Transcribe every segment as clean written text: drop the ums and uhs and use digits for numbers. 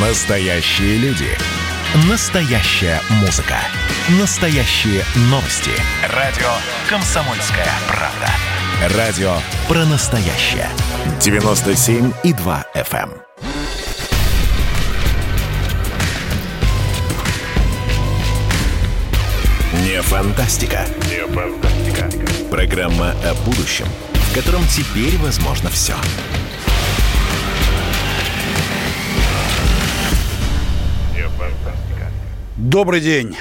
Настоящие люди. Настоящая музыка. Настоящие новости. Радио «Комсомольская правда». Радио про настоящее. 97,2 FM. Не фантастика. Не фантастика. Программа о будущем, в котором теперь возможно все. Добрый день,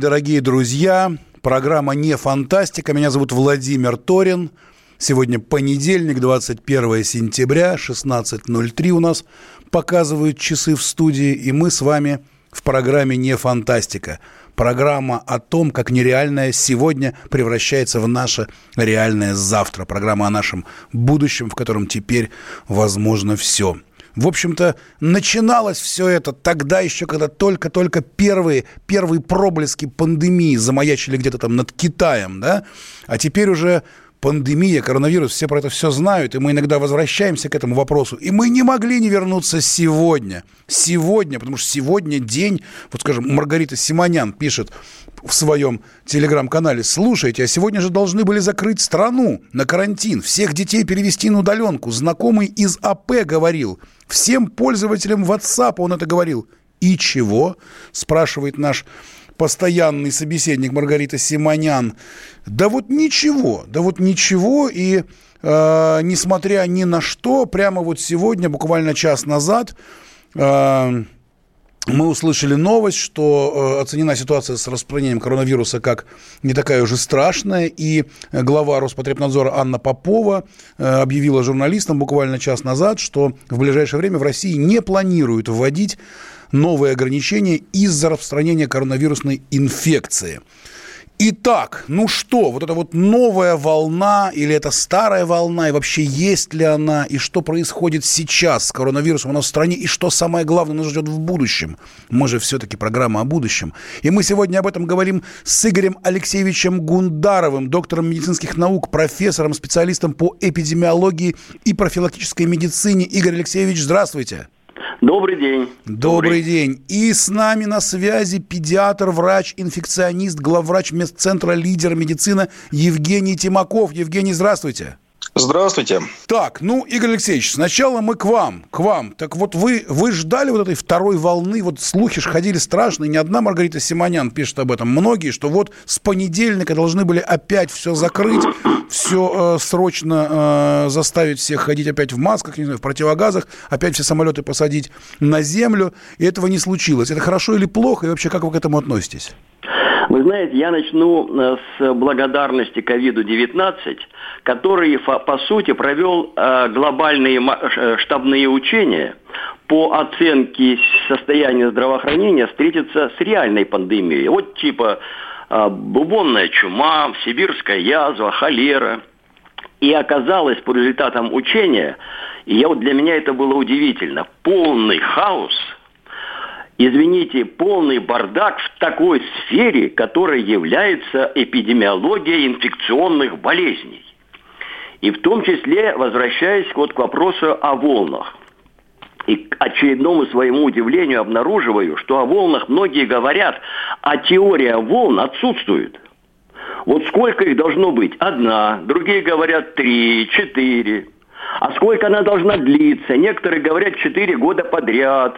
дорогие друзья. Программа «Не фантастика». Меня зовут Владимир Торин. Сегодня понедельник, 21 сентября, 16:03 у нас показывают часы в студии, и мы с вами в программе «Не фантастика». Программа о том, как нереальное сегодня превращается в наше реальное завтра. Программа о нашем будущем, в котором теперь возможно все. В общем-то, начиналось все это тогда еще, когда только-только первые проблески пандемии замаячили где-то там над Китаем, да? А теперь уже пандемия, коронавирус, все про это все знают, и мы иногда возвращаемся к этому вопросу. И мы не могли не вернуться сегодня. Сегодня, потому что сегодня день, вот скажем, Маргарита Симонян пишет в своем телеграм-канале: «Слушайте, а сегодня же должны были закрыть страну на карантин, всех детей перевести на удаленку. Знакомый из АП говорил, всем пользователям WhatsApp он это говорил». «И чего?» – спрашивает наш постоянный собеседник Маргарита Симонян. Да вот ничего. И несмотря ни на что, прямо вот сегодня, буквально час назад, мы услышали новость, что оценена ситуация с распространением коронавируса как не такая уже страшная. И глава Роспотребнадзора Анна Попова объявила журналистам буквально час назад, что в ближайшее время в России не планируют вводить новые ограничения из-за распространения коронавирусной инфекции. Итак, ну что, вот эта вот новая волна или это старая волна, и вообще есть ли она, и что происходит сейчас с коронавирусом у нас в стране, и что самое главное нас ждет в будущем? Мы же все-таки программа о будущем. И мы сегодня об этом говорим с Игорем Алексеевичем Гундаровым, доктором медицинских наук, профессором, специалистом по эпидемиологии и профилактической медицине. Игорь Алексеевич, здравствуйте. Добрый день. Добрый день. И с нами на связи педиатр, врач, инфекционист, главврач медцентра «Лидер медицина» Евгений Тимаков. Евгений, здравствуйте. Здравствуйте. Так, ну, Игорь Алексеевич, сначала мы к вам. Так вот вы ждали вот этой второй волны, вот слухи же ходили страшные, не одна Маргарита Симонян пишет об этом, многие, что вот с понедельника должны были опять все закрыть, все срочно заставить всех ходить опять в масках, не знаю, в противогазах, опять все самолеты посадить на землю, и этого не случилось. Это хорошо или плохо, и вообще как вы к этому относитесь? Вы знаете, я начну с благодарности COVID-19, который, по сути, провел глобальные штабные учения по оценке состояния здравоохранения встретиться с реальной пандемией. Вот типа бубонная чума, сибирская язва, холера. И оказалось по результатам учения, и для меня это было удивительно, полный хаос. Извините, полный бардак в такой сфере, которой является эпидемиология инфекционных болезней. И в том числе, возвращаясь к вопросу о волнах. И к очередному своему удивлению обнаруживаю, что о волнах многие говорят, а теория волн отсутствует. Вот сколько их должно быть? Одна, другие говорят 3, 4. А сколько она должна длиться? Некоторые говорят 4 года подряд.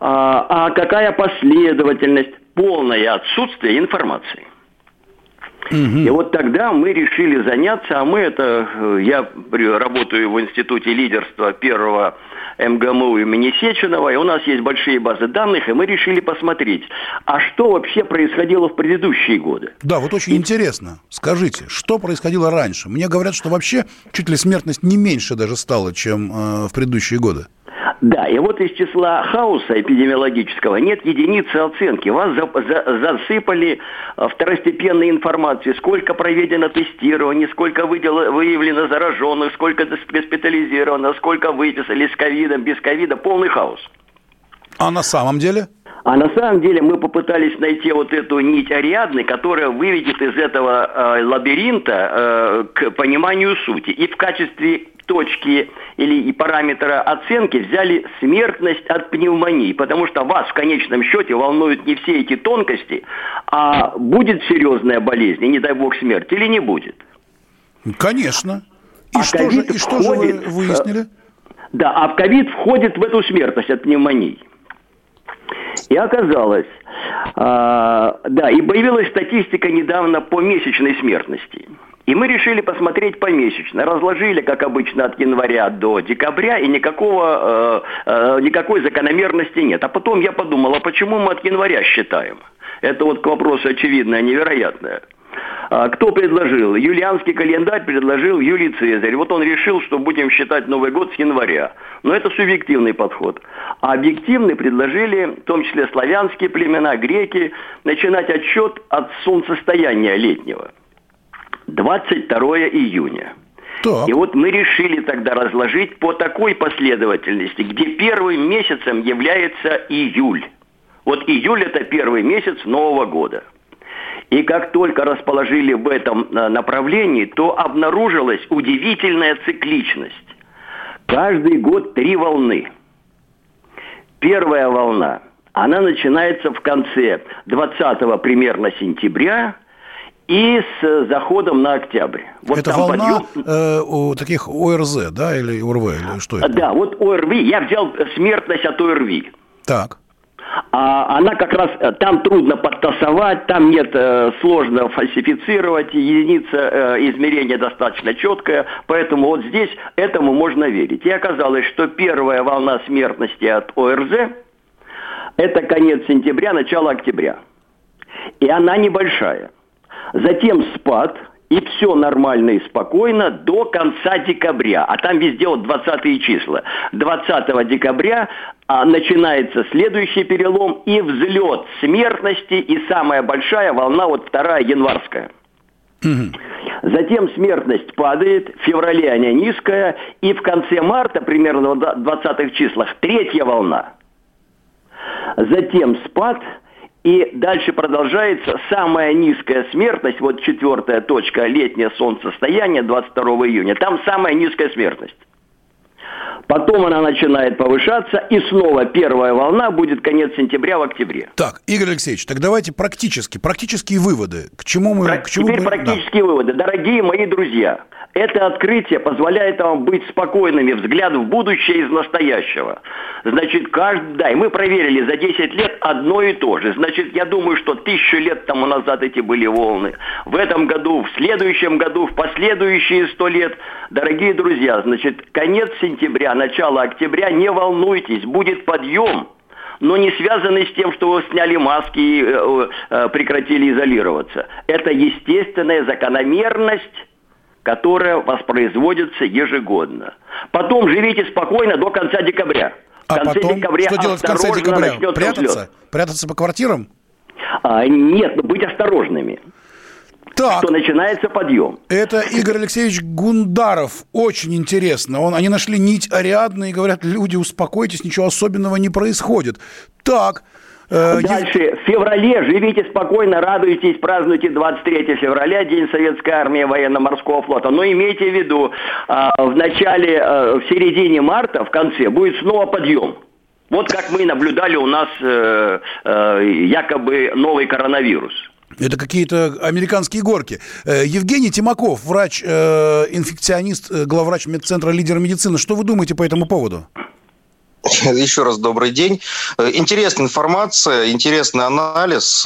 А какая последовательность? Полное отсутствие информации. Угу. И тогда мы решили заняться, я работаю в институте лидерства 1-го МГМУ имени Сеченова, и у нас есть большие базы данных, и мы решили посмотреть, а что вообще происходило в предыдущие годы. Да, вот очень интересно. Скажите, что происходило раньше? Мне говорят, что вообще чуть ли смертность не меньше даже стала, чем в предыдущие годы. Да, и из числа хаоса эпидемиологического нет единицы оценки. Вас засыпали второстепенной информацией, сколько проведено тестирование, сколько выявлено зараженных, сколько госпитализировано, сколько выписали с ковидом, без ковида. Полный хаос. А на самом деле? А на самом деле мы попытались найти вот эту нить Ариадны, которая выведет из этого лабиринта к пониманию сути. И в качестве точки или параметра оценки взяли смертность от пневмонии, потому что вас в конечном счете волнуют не все эти тонкости, а будет серьезная болезнь, и не дай бог смерть, или не будет. Конечно. И, что же вы выяснили? Да, а в ковид входит в эту смертность от пневмонии. И оказалось, и появилась статистика недавно по месячной смертности. И мы решили посмотреть помесячно. Разложили, как обычно, от января до декабря, и никакой закономерности нет. А потом я подумал, а почему мы от января считаем? Это вот к вопросу очевидное, невероятное. Кто предложил? Юлианский календарь предложил Юлий Цезарь. Вот он решил, что будем считать Новый год с января. Но это субъективный подход. А объективный предложили, в том числе славянские племена, греки, начинать отсчет от солнцестояния летнего. 22 июня. Так. И вот мы решили тогда разложить по такой последовательности, где первым месяцем является июль. Вот июль – это первый месяц Нового года. И как только расположили в этом направлении, то обнаружилась удивительная цикличность. Каждый год 3 волны. Первая волна, она начинается в конце 20-го примерно сентября и с заходом на октябрь. Вот это волна у таких ОРЗ, да, или ОРВИ, или что это? Да, вот ОРВИ, я взял смертность от ОРВИ. Так. Она как раз, там трудно подтасовать, там нет, сложно фальсифицировать, единица измерения достаточно четкая, поэтому вот здесь этому можно верить. И оказалось, что первая волна смертности от ОРЗ – это конец сентября, начало октября. И она небольшая. Затем спад, и все нормально и спокойно до конца декабря. А там везде вот 20-е числа. 20 декабря начинается следующий перелом и взлет смертности, и самая большая волна, вот вторая, январская. Затем смертность падает, в феврале она низкая, и в конце марта, примерно в 20-х числах, третья волна. Затем спад. И дальше продолжается самая низкая смертность, вот 4-я точка, летнее солнцестояние, 22 июня, там самая низкая смертность. Потом она начинает повышаться, и снова первая волна будет конец сентября в октябре. Так, Игорь Алексеевич, так давайте практические выводы. К чему мы... практические выводы. Дорогие мои друзья, это открытие позволяет вам быть спокойными, взгляд в будущее из настоящего. Значит, и мы проверили за 10 лет одно и то же. Значит, я думаю, что 1000 лет тому назад эти были волны. В этом году, в следующем году, в последующие 100 лет. Дорогие друзья, значит, конец сентября, начало октября, не волнуйтесь, будет подъем, но не связанный с тем, что вы сняли маски и прекратили изолироваться. Это естественная закономерность, которая воспроизводится ежегодно. Потом живите спокойно до конца декабря. А потом, что делать в конце декабря? Прятаться? Прятаться по квартирам? Нет, быть осторожными. Так, что начинается подъем. Это Игорь Алексеевич Гундаров. Очень интересно. Они нашли нить Ариадны и говорят, люди, успокойтесь, ничего особенного не происходит. Так. Дальше. В феврале живите спокойно, радуйтесь, празднуйте 23 февраля, День Советской Армии Военно-Морского флота. Но имейте в виду, в середине марта, в конце, будет снова подъем. Вот как мы наблюдали у нас якобы новый коронавирус. Это какие-то американские горки. Евгений Тимаков, врач-инфекционист, главврач медцентра «Лидер медицина». Что вы думаете по этому поводу? Еще раз добрый день. Интересная информация, интересный анализ,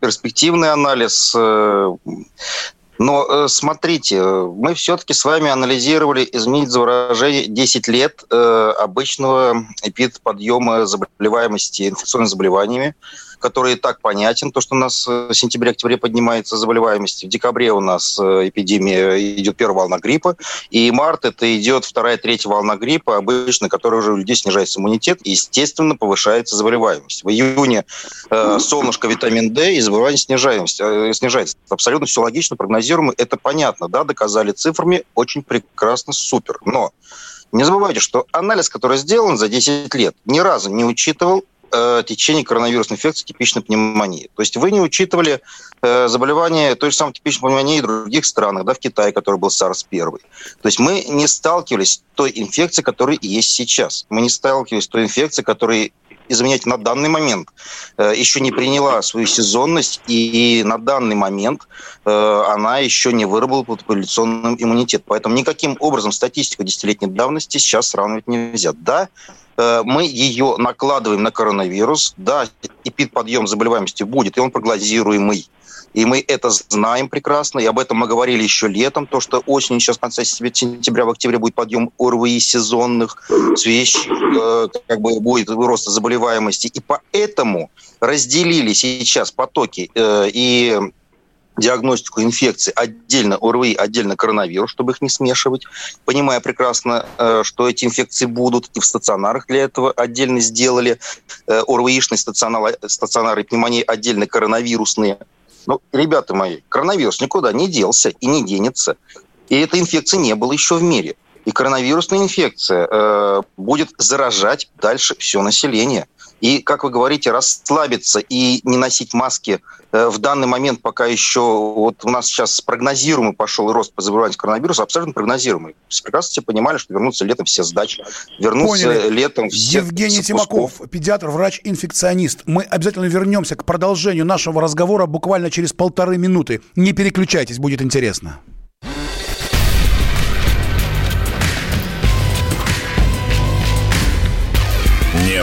перспективный анализ. Но смотрите, мы все-таки с вами анализировали изменить заражение 10 лет обычного эпидподъема заболеваемости инфекционными заболеваниями, который и так понятен, то, что у нас в сентябре-октябре поднимается заболеваемость. В декабре у нас эпидемия, идет первая волна гриппа, и март это идет вторая, третья волна гриппа, обычно, которая уже у людей снижается иммунитет, и, естественно, повышается заболеваемость. В июне солнышко, витамин D, и заболеваемость снижается. Абсолютно все логично, прогнозируемо, это понятно, да, доказали цифрами, очень прекрасно, супер. Но не забывайте, что анализ, который сделан за 10 лет, ни разу не учитывал течение коронавирусной инфекции типичной пневмонии. То есть вы не учитывали заболевания той же самой типичной пневмонии в других странах, да, в Китае, который был SARS-1. То есть мы не сталкивались с той инфекцией, которая есть сейчас. Мы не сталкивались с той инфекцией, которая, извиняйте, на данный момент еще не приняла свою сезонность, и на данный момент она еще не выработала популяционный иммунитет. Поэтому никаким образом статистику десятилетней давности сейчас сравнивать нельзя. Да, мы ее накладываем на коронавирус, да, эпидподъем заболеваемости будет, и он прогнозируемый. И мы это знаем прекрасно, и об этом мы говорили еще летом, то, что осенью, сейчас в конце сентября, в октябре будет подъем ОРВИ сезонных, в связи с чем будет рост заболеваемости. И поэтому разделили сейчас потоки и диагностику инфекций отдельно ОРВИ, отдельно коронавирус, чтобы их не смешивать, понимая прекрасно, что эти инфекции будут, и в стационарах для этого отдельно сделали ОРВИшные стационары, пневмонии отдельно коронавирусные. Ну, ребята мои, коронавирус никуда не делся и не денется. И этой инфекции не было еще в мире. И коронавирусная инфекция будет заражать дальше все население. И, как вы говорите, расслабиться и не носить маски в данный момент пока еще... Вот у нас сейчас прогнозируемый пошел рост по заболеванию коронавирусом, абсолютно прогнозируемый. Прекрасно все понимали, что вернутся летом все с дач. Вернутся Поняли. Летом все Евгений Тимаков, педиатр, врач-инфекционист. Мы обязательно вернемся к продолжению нашего разговора буквально через 1,5 минуты. Не переключайтесь, будет интересно. Не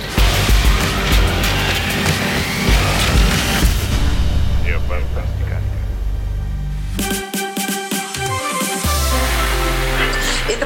Не фантастика. Это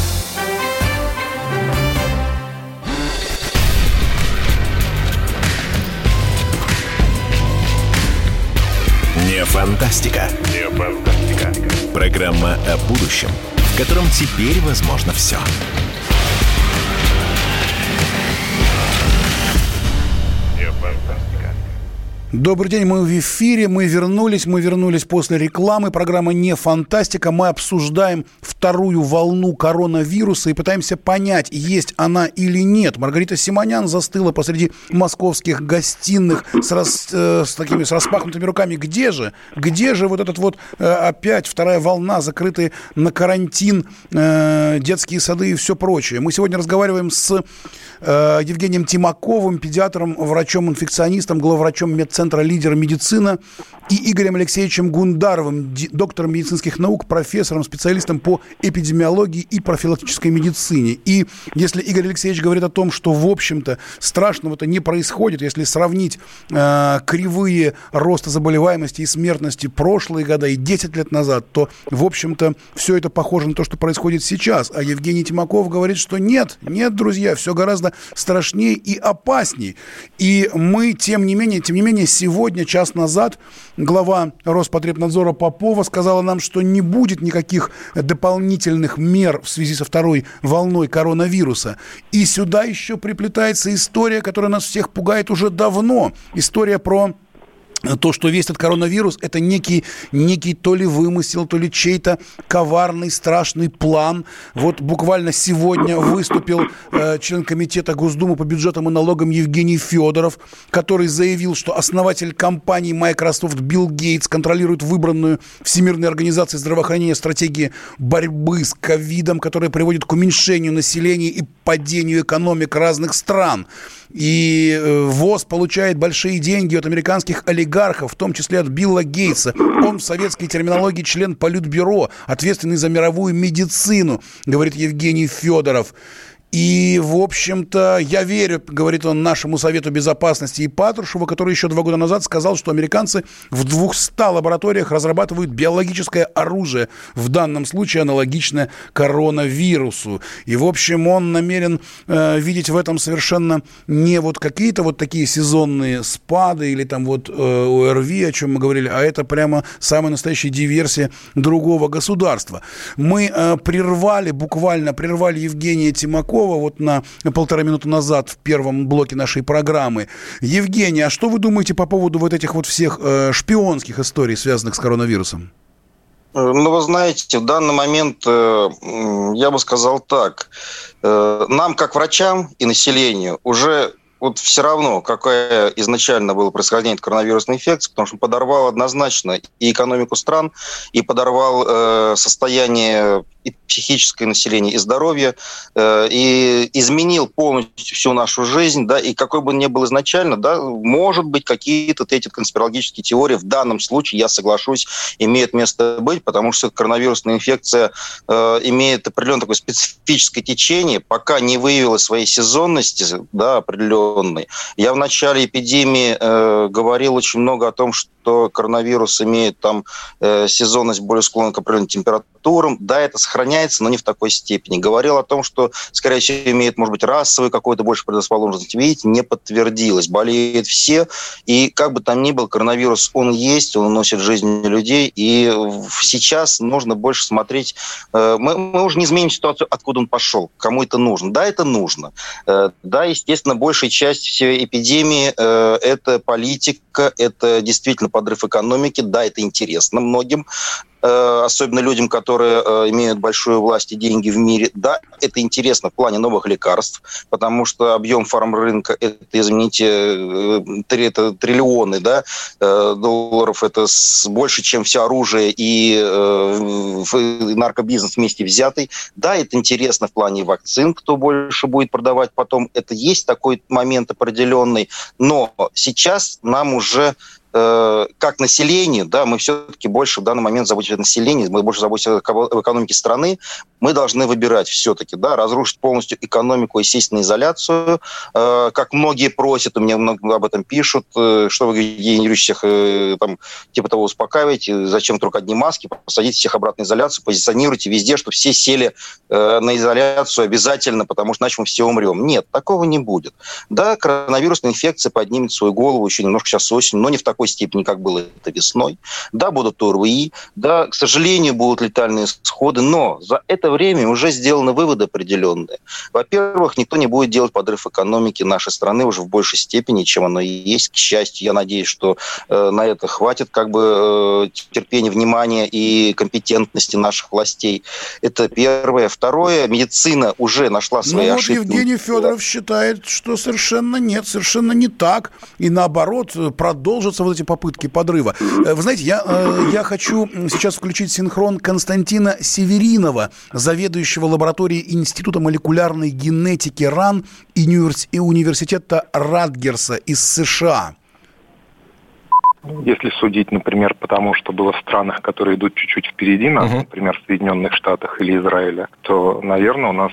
Не фантастика. Не фантастика. Программа о будущем, в котором теперь возможно все. Добрый день, мы в эфире, мы вернулись после рекламы. Программа «Не фантастика». Мы обсуждаем вторую волну коронавируса и пытаемся понять, есть она или нет. Маргарита Симонян застыла посреди московских гостиных с распахнутыми руками. Где же вот этот вот опять вторая волна, закрытые на карантин детские сады и все прочее? Мы сегодня разговариваем с Евгением Тимаковым, педиатром, врачом-инфекционистом, главврачом медцентра «Лидер медицина», и Игорем Алексеевичем Гундаровым, доктором медицинских наук, профессором, специалистом по эпидемиологии и профилактической медицине. И если Игорь Алексеевич говорит о том, что, в общем-то, страшного-то не происходит, если сравнить кривые роста заболеваемости и смертности прошлые года и 10 лет назад, то, в общем-то, все это похоже на то, что происходит сейчас. А Евгений Тимаков говорит, что нет, друзья, все гораздо страшнее и опаснее. И мы, тем не менее, сегодня, час назад, глава Роспотребнадзора Попова сказала нам, что не будет никаких дополнительных мер в связи со второй волной коронавируса. И сюда еще приплетается история, которая нас всех пугает уже давно. История про то, что весь этот коронавирус – это некий то ли вымысел, то ли чей-то коварный, страшный план. Вот буквально сегодня выступил член комитета Госдумы по бюджетам и налогам Евгений Федоров, который заявил, что основатель компании Microsoft Билл Гейтс контролирует выбранную Всемирной организацией здравоохранения стратегию борьбы с ковидом, которая приводит к уменьшению населения и падению экономик разных стран. И ВОЗ получает большие деньги от американских олигархов, в том числе от Билла Гейтса. Он в советской терминологии член Политбюро, ответственный за мировую медицину, говорит Евгений Федоров. И, в общем-то, я верю, говорит он, нашему Совету Безопасности и Патрушеву, который еще 2 года назад сказал, что американцы в 200 лабораториях разрабатывают биологическое оружие, в данном случае аналогичное коронавирусу. И, в общем, он намерен видеть в этом совершенно не вот какие-то вот такие сезонные спады или там вот ОРВИ, о чем мы говорили, а это прямо самая настоящая диверсия другого государства. Мы прервали Евгения Тимакова, вот на 1,5 минуты назад в первом блоке нашей программы. Евгений, а что вы думаете по поводу вот этих вот всех шпионских историй, связанных с коронавирусом? Ну, вы знаете, в данный момент, я бы сказал так, нам, как врачам и населению, уже вот все равно, какое изначально было происхождение коронавирусной инфекции, потому что подорвал однозначно и экономику стран, и подорвал состояние и психическое население, и здоровье, и изменил полностью всю нашу жизнь, да, и какой бы ни был изначально, да, может быть, какие-то эти конспирологические теории в данном случае, я соглашусь, имеют место быть, потому что коронавирусная инфекция имеет определенное такое специфическое течение, пока не выявила своей сезонности, да, определенной. Я в начале эпидемии говорил очень много о том, что коронавирус имеет там сезонность более склонна к определенной температурам, да, это сохраняется, но не в такой степени. Говорил о том, что, скорее всего, имеет, может быть, расовую какую-то больше предрасположенность. Видите, не подтвердилось. Болеют все. И как бы там ни был, коронавирус, он есть, он уносит жизни людей. И сейчас нужно больше смотреть. Мы уже не изменим ситуацию, откуда он пошел, кому это нужно. Да, это нужно. Да, естественно, большая часть всей эпидемии – это политика, это действительно подрыв экономики. Да, это интересно многим, особенно людям, которые имеют большую власть и деньги в мире. Да, это интересно в плане новых лекарств, потому что объем фармрынка, это, извините, это триллионы, да, долларов, это больше, чем все оружие и наркобизнес вместе взятый. Да, это интересно в плане вакцин, кто больше будет продавать потом. Это есть такой момент определенный, но сейчас нам уже как население, да, мы все-таки больше в данный момент заботимся о населении, мы больше заботимся об экономике страны, мы должны выбирать все-таки, да, разрушить полностью экономику и сесть на изоляцию, как многие просят, у меня много об этом пишут, что вы, Евгений Юрьевич, всех там, типа того, успокаиваете, зачем только одни маски, посадите всех обратно в изоляцию, позиционируйте везде, чтобы все сели на изоляцию обязательно, потому что иначе мы все умрем. Нет, такого не будет. Да, коронавирусная инфекция поднимет свою голову еще немножко сейчас осенью, но не в таком степени, как было это весной. Да, будут ОРВИ, да, к сожалению, будут летальные исходы, но за это время уже сделаны выводы определенные. Во-первых, никто не будет делать подрыв экономики нашей страны уже в большей степени, чем оно и есть. К счастью, я надеюсь, что на это хватит как бы терпения, внимания и компетентности наших властей. Это первое. Второе, медицина уже нашла свои ошибки. Евгений Федоров считает, что совершенно нет, совершенно не так. И наоборот, продолжится эти попытки подрыва. Вы знаете, я хочу сейчас включить синхрон Константина Северинова, заведующего лабораторией Института молекулярной генетики РАН и университета Радгерса из США. Если судить, например, по тому, что было в странах, которые идут чуть-чуть впереди нас, например, в Соединенных Штатах или Израиле, то, наверное, у нас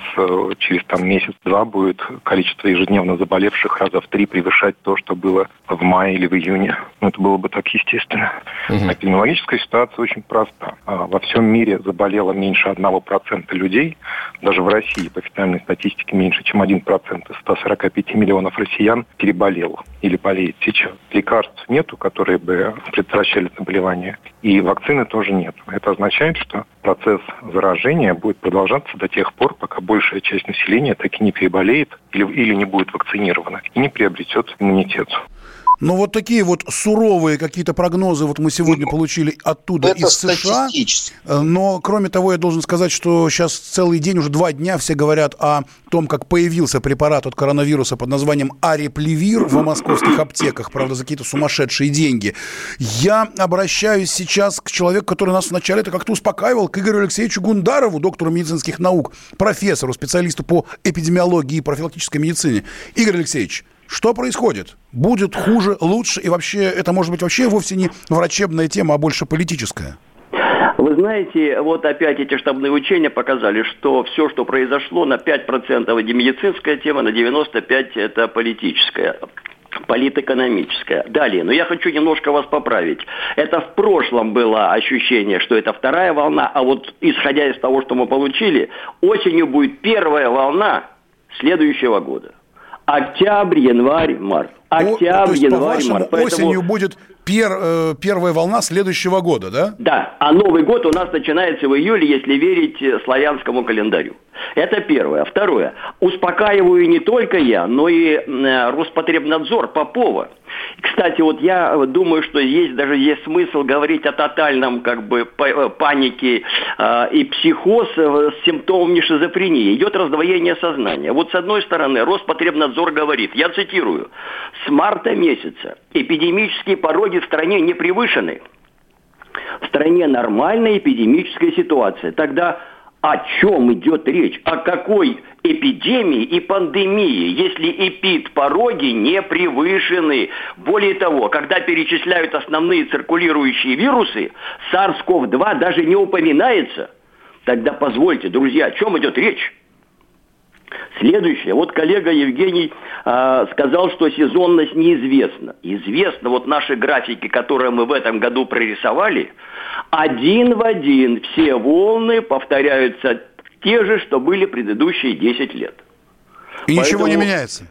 через там, месяц-два будет количество ежедневно заболевших раза в 3 превышать то, что было в мае или в июне. Ну, это было бы так естественно. Эпидемиологическая ситуация очень проста. Во всем мире заболело меньше 1% людей. Даже в России, по официальной статистике, меньше, чем 1% из 145 миллионов россиян переболел или болеет сейчас. Лекарств нету, которые бы предотвращали заболевание. И вакцины тоже нет. Это означает, что процесс заражения будет продолжаться до тех пор, пока большая часть населения так и не переболеет или не будет вакцинирована и не приобретет иммунитет. Но вот такие вот суровые какие-то прогнозы вот мы сегодня получили оттуда, это из США. Но, кроме того, я должен сказать, что сейчас целый день, уже 2 дня все говорят о том, как появился препарат от коронавируса под названием Ариплевир в московских аптеках, правда, за какие-то сумасшедшие деньги. Я обращаюсь сейчас к человеку, который нас вначале это как-то успокаивал, к Игорю Алексеевичу Гундарову, доктору медицинских наук, профессору, специалисту по эпидемиологии и профилактической медицине. Игорь Алексеевич, что происходит? Будет хуже, лучше? И вообще, это может быть вообще вовсе не врачебная тема, а больше политическая? Вы знаете, вот опять эти штабные учения показали, что все, что произошло, на 5% это медицинская тема, на 95% это политическая. Политэкономическая. Далее, но я хочу немножко вас поправить. Это в прошлом было ощущение, что это вторая волна, а вот исходя из того, что мы получили, осенью будет первая волна следующего года. Октябрь, январь, март. Октябрь, январь, март. Поэтому осенью будет первая волна следующего года, да? Да. А Новый год у нас начинается в июле, если верить славянскому календарю. Это первое. Второе. Успокаиваю не только я, но и Роспотребнадзор Попова. Кстати, вот я думаю, что есть смысл говорить о тотальном панике и психоз с симптомами шизофрении. Идет раздвоение сознания. Вот с одной стороны Роспотребнадзор говорит, я цитирую, с марта месяца эпидемические пороги в стране не превышены. В стране нормальная эпидемическая ситуация. Тогда о чем идет речь? О какой эпидемии и пандемии, если эпидпороги не превышены? Более того, когда перечисляют основные циркулирующие вирусы, SARS-CoV-2 даже не упоминается. Тогда позвольте, друзья, о чем идет речь? Следующее. Вот коллега Евгений сказал, что сезонность неизвестна. Известно, вот наши графики, которые мы в этом году прорисовали, один в один все волны повторяются те же, что были предыдущие 10 лет. И поэтому ничего не меняется?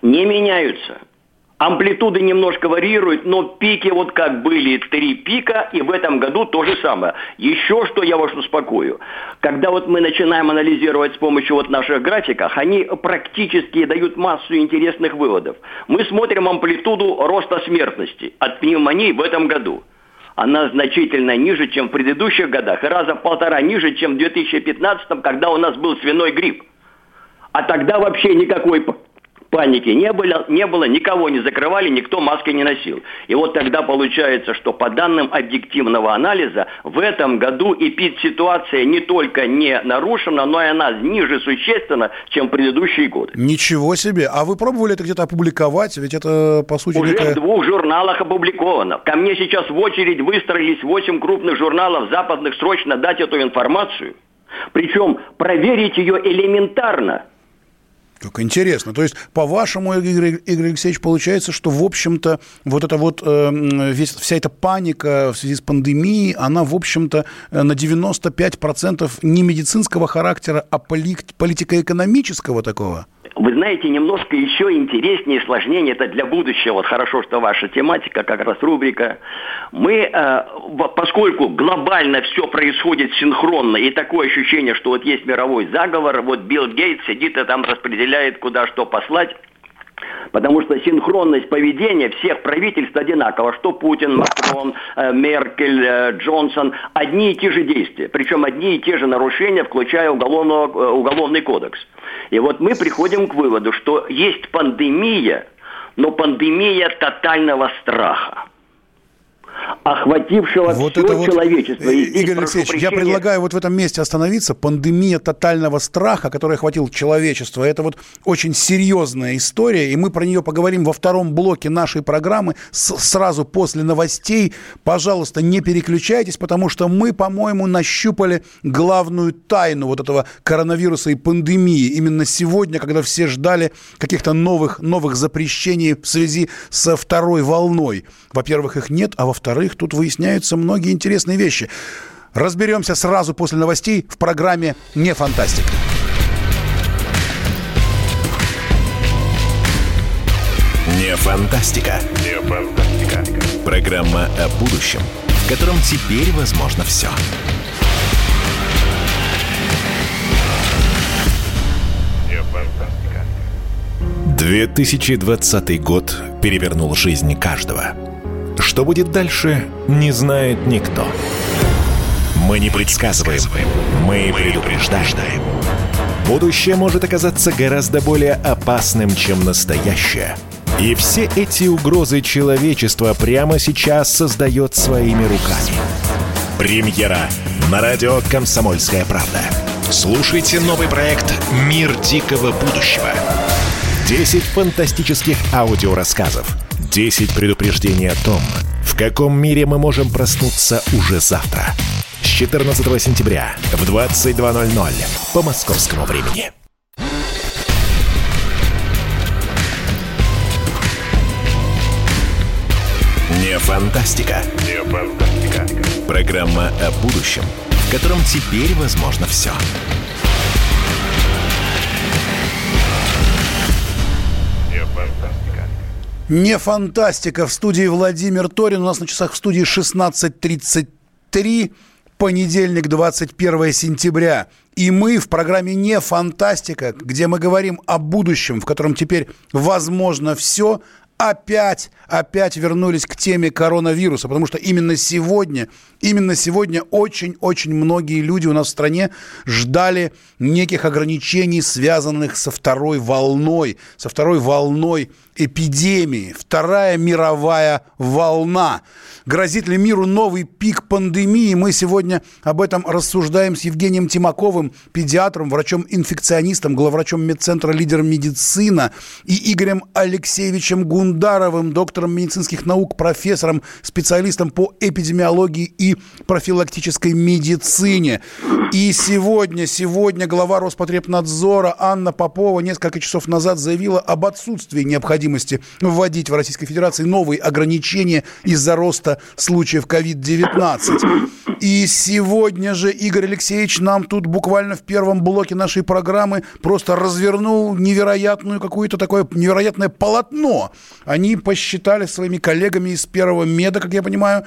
Не меняются. Амплитуды немножко варьируют, но пики вот как были, 3 пика, и в этом году то же самое. Еще что я вас успокою. Когда вот мы начинаем анализировать с помощью вот наших графиков, они практически дают массу интересных выводов. Мы смотрим амплитуду роста смертности от пневмонии в этом году. Она значительно ниже, чем в предыдущих годах, и раза в 1,5 ниже, чем в 2015, когда у нас был свиной грипп. А тогда вообще никакой паники не было, никого не закрывали, никто маски не носил. И вот тогда получается, что по данным объективного анализа, в этом году эпидситуация не только не нарушена, но и она ниже существенно, чем в предыдущие годы. Ничего себе! А вы пробовали это где-то опубликовать? Ведь это, по сути, уже в 2 журналах опубликовано. Ко мне сейчас в очередь выстроились 8 крупных журналов западных срочно дать эту информацию. Причем проверить ее элементарно. Как интересно. То есть, по-вашему, Игорь Алексеевич, получается, что, в общем-то, вот эта вот вся эта паника в связи с пандемией, она, в общем-то, на 95% не медицинского характера, а политико-экономического такого? Вы знаете, немножко еще интереснее и сложнее, это для будущего. Вот хорошо, что ваша тематика, как раз рубрика. Мы, поскольку глобально все происходит синхронно, и такое ощущение, что вот есть мировой заговор, вот Билл Гейтс сидит и там распределяет, куда что послать. Потому что синхронность поведения всех правительств одинакова. Что Путин, Макрон, Меркель, Джонсон. Одни и те же действия. Причем одни и те же нарушения, включая уголовный кодекс. И вот мы приходим к выводу, что есть пандемия, но пандемия тотального страха, охватившего вот все человечество. Вот, Игорь Алексеевич, я предлагаю вот в этом месте остановиться. Пандемия тотального страха, которая охватила человечество, это вот очень серьезная история, и мы про нее поговорим во втором блоке нашей программы сразу после новостей. Пожалуйста, не переключайтесь, потому что мы, по-моему, нащупали главную тайну вот этого коронавируса и пандемии. Именно сегодня, когда все ждали каких-то новых запрещений в связи со второй волной. Во-первых, их нет, а во-вторых, тут выясняются многие интересные вещи. Разберемся сразу после новостей в программе «Не фантастика». «Не фантастика». «Не фантастика». Программа о будущем, в котором теперь возможно все. «Не фантастика». 2020 год перевернул жизнь каждого. Что будет дальше, не знает никто. Мы не предсказываем, мы предупреждаем. Будущее может оказаться гораздо более опасным, чем настоящее. И все эти угрозы человечество прямо сейчас создает своими руками. Премьера на радио «Комсомольская правда». Слушайте новый проект «Мир дикого будущего». 10 фантастических аудиорассказов. 10 предупреждений о том, в каком мире мы можем проснуться уже завтра. 14 сентября в 22:00 по московскому времени. Не фантастика. Не фантастика. Программа о будущем, в котором теперь возможно все. Не фантастика. В студии Владимир Торин. У нас на часах в студии 16:33, понедельник, 21 сентября. И мы в программе «Не фантастика», где мы говорим о будущем, в котором теперь возможно все, опять вернулись к теме коронавируса, потому что именно сегодня очень-очень многие люди у нас в стране ждали неких ограничений, связанных со второй волной эпидемии. Вторая мировая волна. Грозит ли миру новый пик пандемии? Мы сегодня об этом рассуждаем с Евгением Тимаковым, педиатром, врачом-инфекционистом, главврачом медцентра «Лидер медицина», и Игорем Алексеевичем Гундаровым, доктором медицинских наук, профессором, специалистом по эпидемиологии и профилактической медицине. И сегодня глава Роспотребнадзора Анна Попова несколько часов назад заявила об отсутствии необходимости вводить в Российской Федерации новые ограничения из-за роста случаев COVID-19. И сегодня же Игорь Алексеевич нам тут буквально в первом блоке нашей программы просто развернул невероятное полотно. Они посчитали своими коллегами из Первого меда, как я понимаю,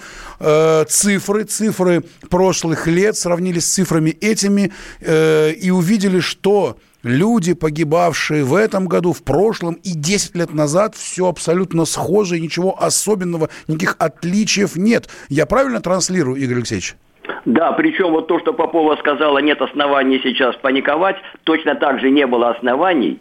цифры прошлых лет, сравнили с цифрами этими и увидели, что люди, погибавшие в этом году, в прошлом и 10 лет назад, все абсолютно схоже, ничего особенного, никаких отличий нет. Я правильно транслирую, Игорь Алексеевич? Да, причем вот то, что Попова сказала, нет оснований сейчас паниковать, точно так же не было оснований,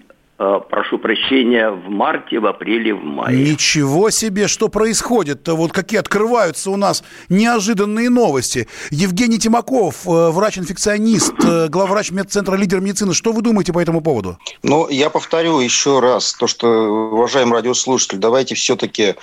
прошу прощения, в марте, в апреле, в мае. Ничего себе, что происходит-то? Вот какие открываются у нас неожиданные новости. Евгений Тимаков, врач-инфекционист, главврач медцентра «Лидер медицины». Что вы думаете по этому поводу? Ну, я повторю еще раз то, что, уважаемые радиослушатели, давайте все-таки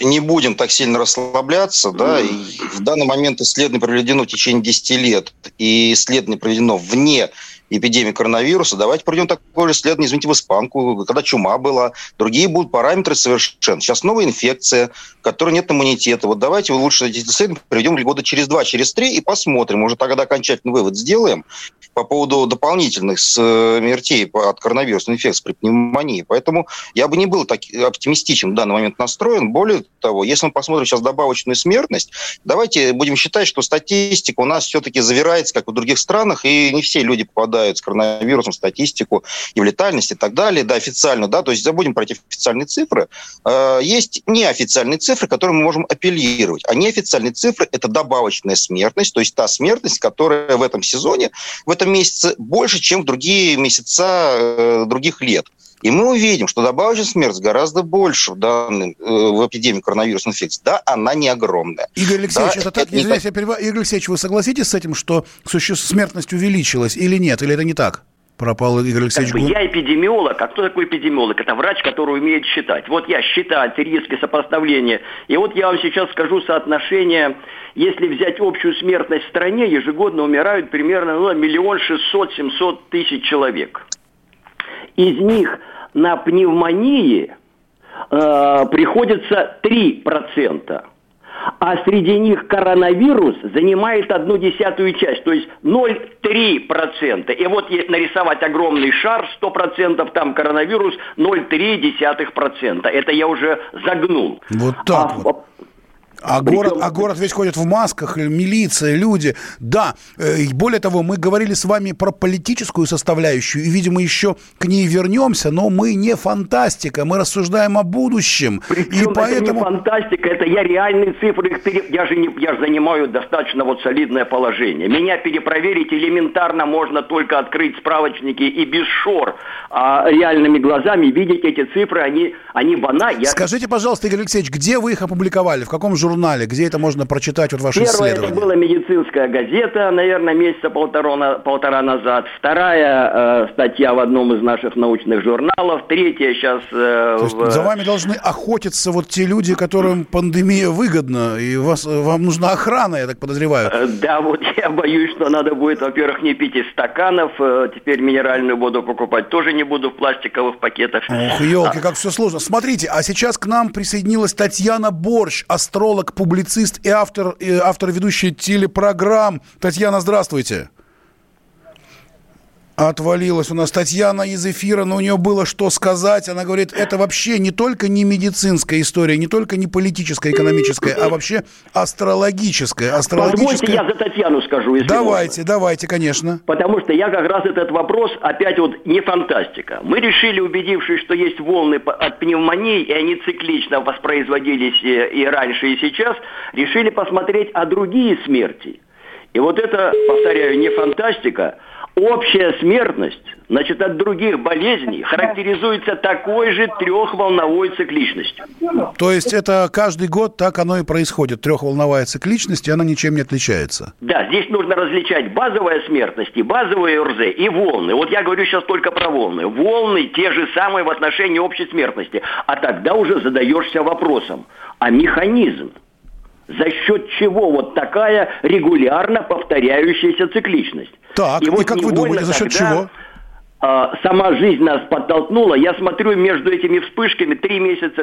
не будем так сильно расслабляться. Да? И в данный момент исследование проведено в течение 10 лет. И исследование проведено вне эпидемии коронавируса. Давайте пройдем такой же след, не извините, в испанку, когда чума была. Другие будут параметры совершенно. Сейчас новая инфекция, в которой нет иммунитета. Вот давайте лучше эти исследования проведем года через 2, через 3 и посмотрим. Уже тогда окончательный вывод сделаем по поводу дополнительных смертей от коронавирусной инфекции при пневмонии. Поэтому я бы не был так оптимистичен в данный момент настроен. Более того, если мы посмотрим сейчас добавочную смертность, давайте будем считать, что статистика у нас все-таки завирается, как в других странах, и не все люди попадают с коронавирусом, статистику и в летальность и так далее, да, официально, да, то есть забудем про эти официальные цифры. Есть неофициальные цифры, к которым мы можем апеллировать, а неофициальные цифры – это добавочная смертность, то есть та смертность, которая в этом сезоне, в этом месяце больше, чем в другие месяца других лет. И мы увидим, что добавочная смертность гораздо больше в эпидемии коронавирусной инфекции. Да, она не огромная. Игорь Алексеевич, да, это так? Извиняюсь, я перебиваю. Игорь Алексеевич, вы согласитесь с этим, что смертность увеличилась или нет? Или это не так? Пропал Игорь Алексеевич. Я эпидемиолог. А кто такой эпидемиолог? Это врач, который умеет считать. Вот я считать риски, сопоставления. И вот я вам сейчас скажу соотношение. Если взять общую смертность в стране, ежегодно умирают примерно 1 600 700 000 человек. Из них на пневмонии приходится 3%, а среди них коронавирус занимает 0,1%, то есть 0,3%. И вот нарисовать огромный шар, 100% там коронавирус, 0,3%. Это я уже загнул. Вот так вот. А город весь ходит в масках, милиция, люди. Да, более того, мы говорили с вами про политическую составляющую, и, видимо, еще к ней вернемся, но мы не фантастика, мы рассуждаем о будущем. Причем и поэтому... это не фантастика, это я реальные цифры, я же занимаю достаточно солидное положение. Меня перепроверить элементарно можно только открыть справочники и без шор, а реальными глазами видеть эти цифры, они банальны. Скажите, пожалуйста, Игорь Алексеевич, где вы их опубликовали, в каком же журнале? Где это можно прочитать, вот ваше исследование? Первая, это была медицинская газета, наверное, месяца полтора назад. Вторая статья в одном из наших научных журналов. Третья сейчас... За вами должны охотиться вот те люди, которым пандемия выгодна, и вам нужна охрана, я так подозреваю. Да, вот я боюсь, что надо будет, во-первых, не пить из стаканов, теперь минеральную воду покупать тоже не буду в пластиковых пакетах. Ох, елки, как все сложно. Смотрите, а сейчас к нам присоединилась Татьяна Борщ, астролог, публицист и автор ведущей телепрограмм. Татьяна, здравствуйте. Отвалилась у нас Татьяна из эфира, но у нее было что сказать. Она говорит, это вообще не только не медицинская история, не только не политическая, экономическая, а вообще астрологическая. Позвольте, я за Татьяну скажу. Если давайте, конечно. Потому что я как раз этот вопрос, опять вот не фантастика. Мы решили, убедившись, что есть волны от пневмонии, и они циклично воспроизводились и раньше, и сейчас, решили посмотреть о другие смерти. И вот это, повторяю, не фантастика. Общая смертность, значит, от других болезней характеризуется такой же трехволновой цикличностью. То есть это каждый год так оно и происходит, трехволновая цикличность, и она ничем не отличается. Да, здесь нужно различать базовая смертность и базовые ОРЗ, и волны. Вот я говорю сейчас только про волны. Волны те же самые в отношении общей смертности. А тогда уже задаешься вопросом, а механизм? За счет чего вот такая регулярно повторяющаяся цикличность? Так, и, вот и как вы думаете, за счет чего? Сама жизнь нас подтолкнула. Я смотрю между этими вспышками 3 месяца.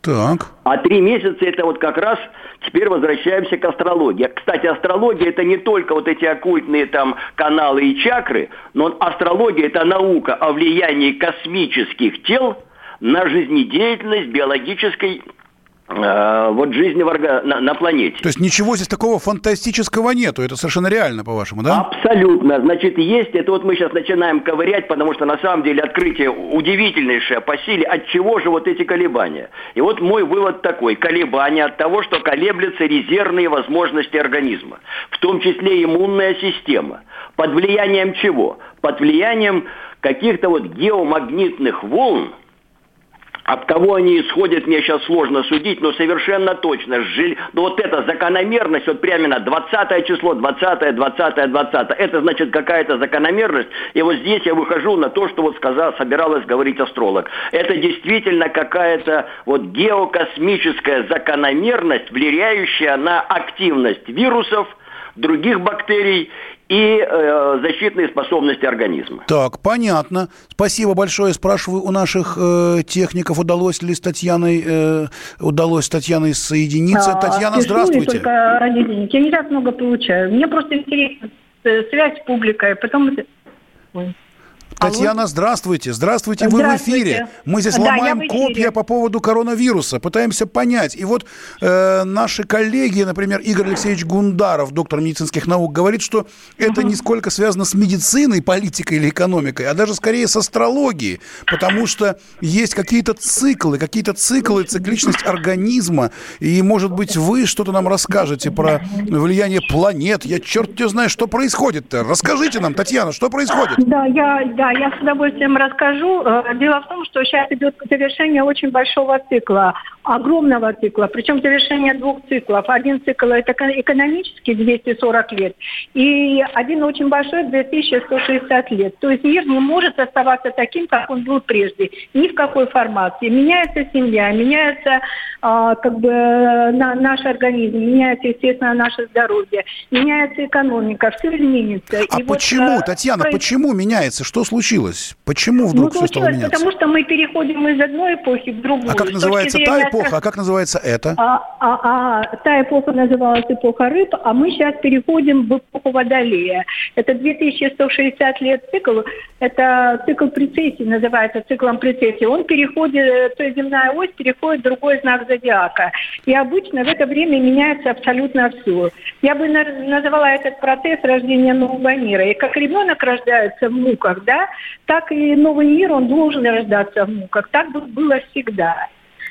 Так. А 3 месяца это вот как раз теперь возвращаемся к астрологии. Кстати, астрология это не только вот эти оккультные там каналы и чакры, но астрология это наука о влиянии космических тел на жизнедеятельность биологической вот жизни на планете. То есть ничего здесь такого фантастического нету, это совершенно реально, по-вашему, да? Абсолютно, значит, есть, это вот мы сейчас начинаем ковырять, потому что на самом деле открытие удивительнейшее по силе, от чего же вот эти колебания? И вот мой вывод такой, колебания от того, что колеблются резервные возможности организма, в том числе иммунная система. Под влиянием чего? Под влиянием каких-то вот геомагнитных волн. От кого они исходят, мне сейчас сложно судить, но совершенно точно. Но вот эта закономерность, вот прямо на 20 число, 20, это значит какая-то закономерность. И вот здесь я выхожу на то, что вот собиралась говорить астролог. Это действительно какая-то вот геокосмическая закономерность, влияющая на активность вирусов, других бактерий и защитные способности организма. Так, понятно. Спасибо большое. Спрашиваю у наших техников, удалось с Татьяной соединиться. Татьяна, здравствуйте. Я не так много получаю. Мне просто интересна связь с публикой. Потом... Татьяна, здравствуйте. Здравствуйте, вы в эфире. Мы здесь ломаем копья по поводу коронавируса, пытаемся понять. И вот наши коллеги, например, Игорь Алексеевич Гундаров, доктор медицинских наук, говорит, что это нисколько связано с медициной, политикой или экономикой, а даже скорее с астрологией, потому что есть какие-то циклы, цикличность организма, и, может быть, вы что-то нам расскажете про влияние планет. Я черт тебя знаю, что происходит-то. Расскажите нам, Татьяна, что происходит? Да, я с удовольствием расскажу. Дело в том, что сейчас идет завершение очень большого цикла, огромного цикла, причем завершение 2 циклов. 1 цикл – это экономический, 240 лет, и 1 очень большой – 2160 лет. То есть мир не может оставаться таким, как он был прежде, ни в какой формации. Меняется семья, меняется наш организм, меняется, естественно, наше здоровье, меняется экономика, все изменится. А и почему, Татьяна, почему меняется? Что случилось? Почему вдруг все стало меняться? Потому что мы переходим из одной эпохи в другую. А как называется та эпоха? А как называется эта? Та эпоха называлась эпоха рыб, а мы сейчас переходим в эпоху водолея. Это 2160 лет цикл. Это цикл прецессии, называется циклом прецессии. Он переходит, то есть земная ось переходит в другой знак зодиака. И обычно в это время меняется абсолютно все. Я бы называла этот процесс рождения нового мира. И как ребенок рождается в муках, да, так и новый мир, он должен рождаться в муках. Так было всегда.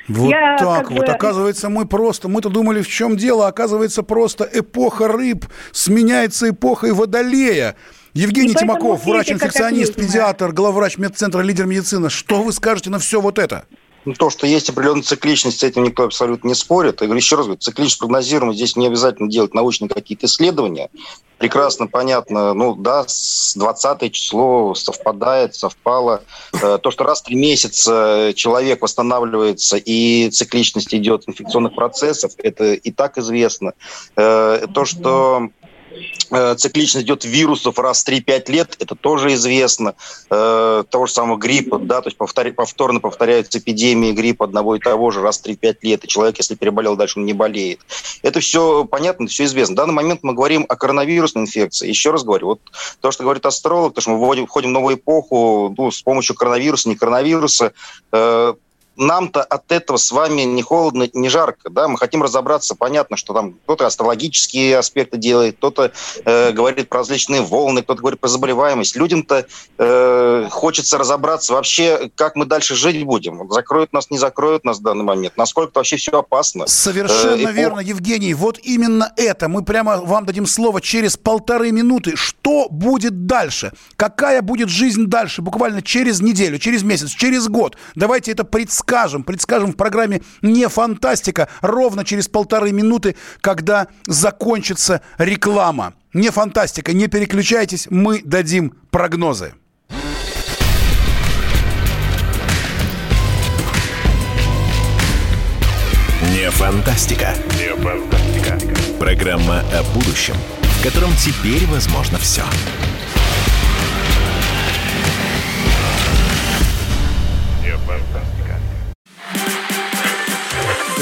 Оказывается, мы-то думали, в чем дело, оказывается, просто эпоха рыб сменяется эпохой водолея. Евгений Тимаков, врач-инфекционист, педиатр, главврач медцентра «Лидер медицина». Что вы скажете на все вот это? То, что есть определенная цикличность, с этим никто абсолютно не спорит. Я говорю еще раз, цикличность прогнозируемая, здесь не обязательно делать научные какие-то исследования. Прекрасно понятно, с 20 число совпало. То, что раз в 3 месяца человек восстанавливается и цикличность идет инфекционных процессов, это и так известно. То, что цикличность идет вирусов раз в 3-5 лет, это тоже известно. Того же самого гриппа, то есть повторно повторяются эпидемии гриппа одного и того же раз в 3-5 лет, и человек, если переболел, дальше он не болеет. Это все понятно, все известно. В данный момент мы говорим о коронавирусной инфекции. Еще раз говорю, то, что говорит астролог, то, что мы входим в новую эпоху с помощью коронавируса, не коронавируса, нам-то от этого с вами не холодно, не жарко, да? Мы хотим разобраться, понятно, что там кто-то астрологические аспекты делает, кто-то говорит про различные волны, кто-то говорит про заболеваемость. Людям-то хочется разобраться вообще, как мы дальше жить будем. Закроют нас, не закроют нас в данный момент. Насколько вообще все опасно. Совершенно верно, Евгений. Вот именно это. Мы прямо вам дадим слово через 1,5 минуты. Что будет дальше? Какая будет жизнь дальше? Буквально через неделю, через месяц, через год. Давайте это предскажем в программе «Не фантастика» ровно через 1,5 минуты, когда закончится реклама. «Не фантастика», не переключайтесь, мы дадим прогнозы. «Не фантастика». «Не фантастика». Программа о будущем, в котором теперь возможно все. «Не фантастика».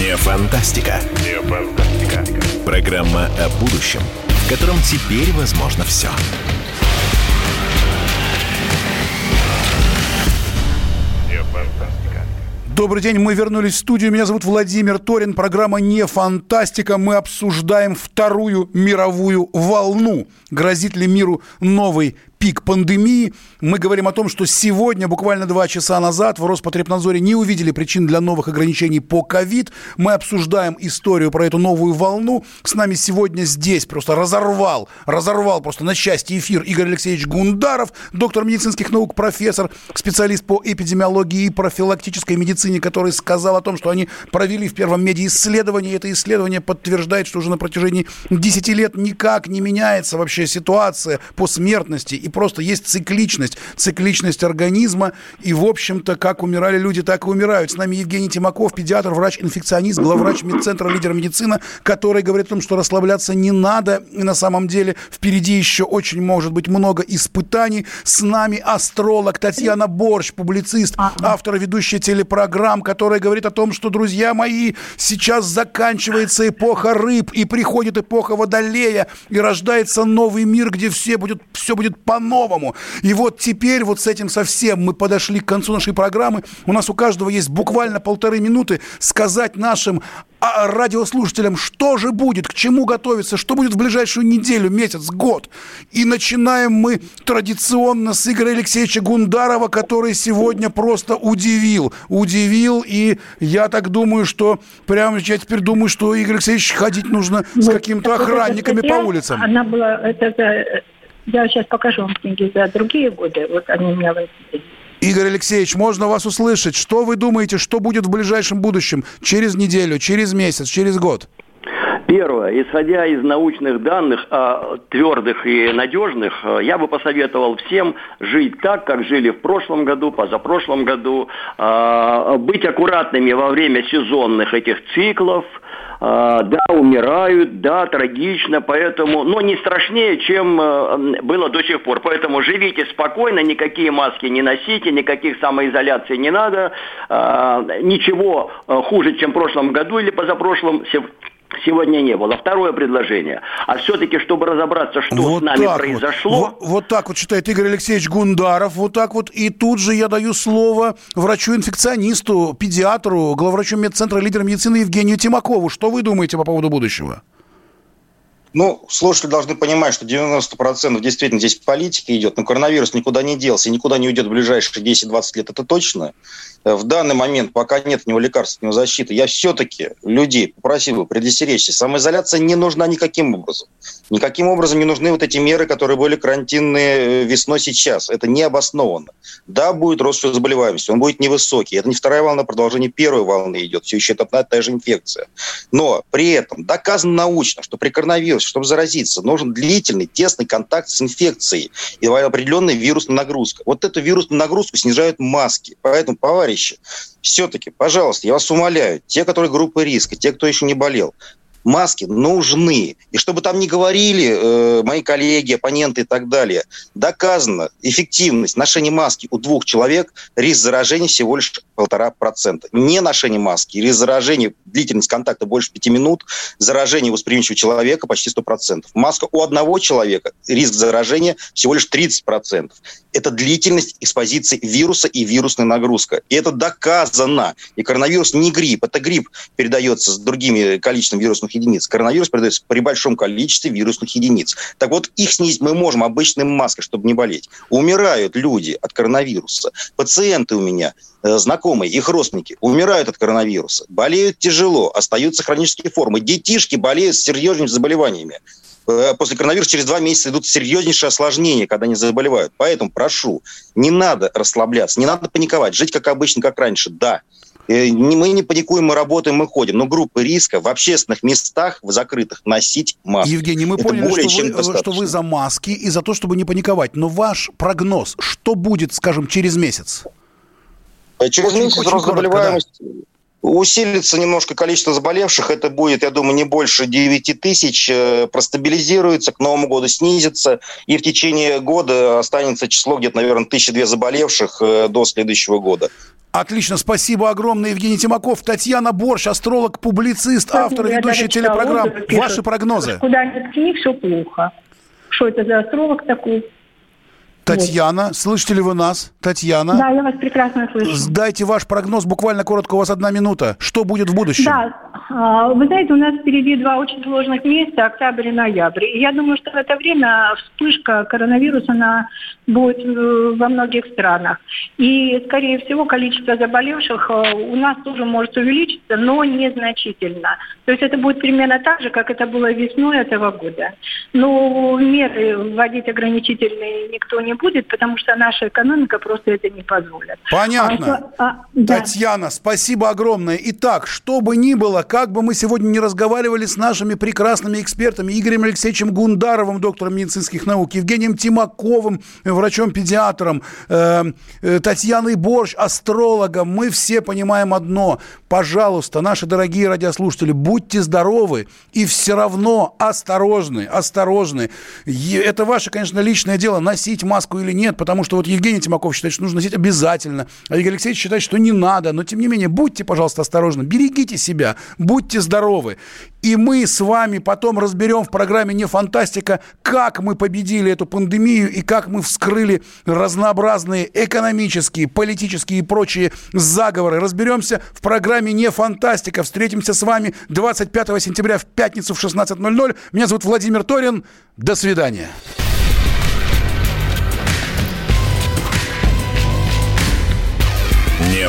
«Не фантастика». «Не фантастика». Программа о будущем, в котором теперь возможно все. «Не фантастика». Добрый день, мы вернулись в студию. Меня зовут Владимир Торин. Программа «Не фантастика». Мы обсуждаем вторую мировую волну. Грозит ли миру новый пик пандемии? Мы говорим о том, что сегодня, буквально 2 часа назад, в Роспотребнадзоре не увидели причин для новых ограничений по ковид. Мы обсуждаем историю про эту новую волну. С нами сегодня здесь просто разорвал просто на части эфир Игорь Алексеевич Гундаров, доктор медицинских наук, профессор, специалист по эпидемиологии и профилактической медицине, который сказал о том, что они провели в первом меди исследование. Это исследование подтверждает, что уже на протяжении 10 лет никак не меняется вообще ситуация по смертности. И просто есть цикличность организма. И, в общем-то, как умирали люди, так и умирают. С нами Евгений Тимаков, педиатр, врач-инфекционист, главврач медцентра «Лидер медицина», который говорит о том, что расслабляться не надо. И на самом деле впереди еще очень, может быть, много испытаний. С нами астролог Татьяна Борщ, публицист, автор и ведущая телепрограмм, которая говорит о том, что, друзья мои, сейчас заканчивается эпоха рыб, и приходит эпоха водолея, и рождается новый мир, где все будет по-новому. И вот теперь вот с этим совсем мы подошли к концу нашей программы. У нас у каждого есть буквально 1,5 минуты сказать нашим радиослушателям, что же будет, к чему готовиться, что будет в ближайшую неделю, месяц, год. И начинаем мы традиционно с Игоря Алексеевича Гундарова, который сегодня просто удивил, и я так думаю, что прямо я теперь думаю, что, Игорь Алексеевич, ходить нужно с какими-то охранниками по улицам. Она была, я сейчас покажу вам книги за другие годы, они у меня в институте. Игорь Алексеевич, можно вас услышать? Что вы думаете, что будет в ближайшем будущем? Через неделю, через месяц, через год? Первое. Исходя из научных данных, твердых и надежных, я бы посоветовал всем жить так, как жили в прошлом году, позапрошлом году, быть аккуратными во время сезонных этих циклов. Да, умирают, да, трагично, поэтому, но не страшнее, чем было до сих пор. Поэтому живите спокойно, никакие маски не носите, никаких самоизоляций не надо. Ничего хуже, чем в прошлом году или позапрошлом, сегодня не было. Второе предложение. А все-таки, чтобы разобраться, что вот с нами произошло... Вот так вот считает Игорь Алексеевич Гундаров. Вот так вот. И тут же я даю слово врачу-инфекционисту, педиатру, главврачу медцентра «Лидер медицины» Евгению Тимакову. Что вы думаете по поводу будущего? Ну, слушатели должны понимать, что 90% действительно здесь политика идет, но коронавирус никуда не делся и никуда не уйдет в ближайшие 10-20 лет, это точно. В данный момент, пока нет у него лекарств, у него защиты, я все-таки людей попросил бы предостеречься. Самоизоляция не нужна никаким образом. Никаким образом не нужны вот эти меры, которые были карантинные весной сейчас. Это не обоснованно. Да, будет рост заболеваемости, он будет невысокий. Это не вторая волна, продолжение первой волны идет. Все еще это одна и та же инфекция. Но при этом доказано научно, что при коронавирусе, чтобы заразиться, нужен длительный, тесный контакт с инфекцией и определенная вирусная нагрузка. Вот эту вирусную нагрузку снижают маски. Поэтому, товарищи, все-таки, пожалуйста, я вас умоляю, те, которые группы риска, те, кто еще не болел, маски нужны. И чтобы там не говорили мои коллеги, оппоненты и так далее, доказана эффективность ношения маски у 2 человек, риск заражения всего лишь 1,5%. Не ношение маски, риск заражения, длительность контакта больше 5 минут, заражение восприимчивого человека почти 100%. Маска у 1 человека, риск заражения всего лишь 30%. Это длительность экспозиции вируса и вирусная нагрузка. И это доказано. И коронавирус не грипп. Это грипп передается с другими количеством вирусных единиц. Коронавирус передается при большом количестве вирусных единиц. Так вот, их снизить мы можем обычной маской, чтобы не болеть. Умирают люди от коронавируса. Пациенты у меня, знакомые, их родственники, умирают от коронавируса. Болеют тяжело, остаются хронические формы. Детишки болеют с серьезными заболеваниями. После коронавируса через 2 месяца идут серьезнейшие осложнения, когда они заболевают. Поэтому прошу, не надо расслабляться, не надо паниковать. Жить как обычно, как раньше, да. Мы не паникуем, мы работаем, мы ходим. Но группы риска в общественных местах, в закрытых, носить маски. Евгений, мы поняли, что вы за маски и за то, чтобы не паниковать. Но ваш прогноз, что будет, скажем, через месяц? Через месяц рост заболеваемости... Усилится немножко количество заболевших, это будет, я думаю, не больше 9 тысяч, простабилизируется, к Новому году снизится, и в течение года останется число где-то, наверное, 1,2 заболевших до следующего года. Отлично, спасибо огромное, Евгений Тимаков. Татьяна Борщ, астролог, публицист, автор, ведущая телепрограмм. Ваши прогнозы? Куда ни ткни, все плохо. Что это за астролог такой? Татьяна, вот. Слышите ли вы нас? Татьяна. Да, я вас прекрасно слышу. Сдайте ваш прогноз буквально коротко, у вас 1 минута. Что будет в будущем? Да, вы знаете, у нас впереди 2 очень сложных месяца, октябрь и ноябрь. И я думаю, что в это время вспышка коронавируса, она будет во многих странах. И, скорее всего, количество заболевших у нас тоже может увеличиться, но незначительно. То есть это будет примерно так же, как это было весной этого года. Но меры вводить ограничительные никто не будет, потому что наша экономика просто это не позволит. Понятно. Татьяна, да. Спасибо огромное. Итак, что бы ни было, как бы мы сегодня не разговаривали с нашими прекрасными экспертами, Игорем Алексеевичем Гундаровым, доктором медицинских наук, Евгением Тимаковым, врачом-педиатром, Татьяной Борщ, астрологом, мы все понимаем одно. Пожалуйста, наши дорогие радиослушатели, будьте здоровы и все равно осторожны. Это ваше, конечно, личное дело, носить маску или нет, потому что вот Евгений Тимаков считает, что нужно носить обязательно, а Игорь Алексеевич считает, что не надо, но тем не менее, будьте, пожалуйста, осторожны, берегите себя, будьте здоровы. И мы с вами потом разберем в программе «Не фантастика», как мы победили эту пандемию и как мы вскрыли разнообразные экономические, политические и прочие заговоры. Разберемся в программе «Не фантастика». Встретимся с вами 25 сентября в пятницу в 16:00. Меня зовут Владимир Торин. До свидания. «Не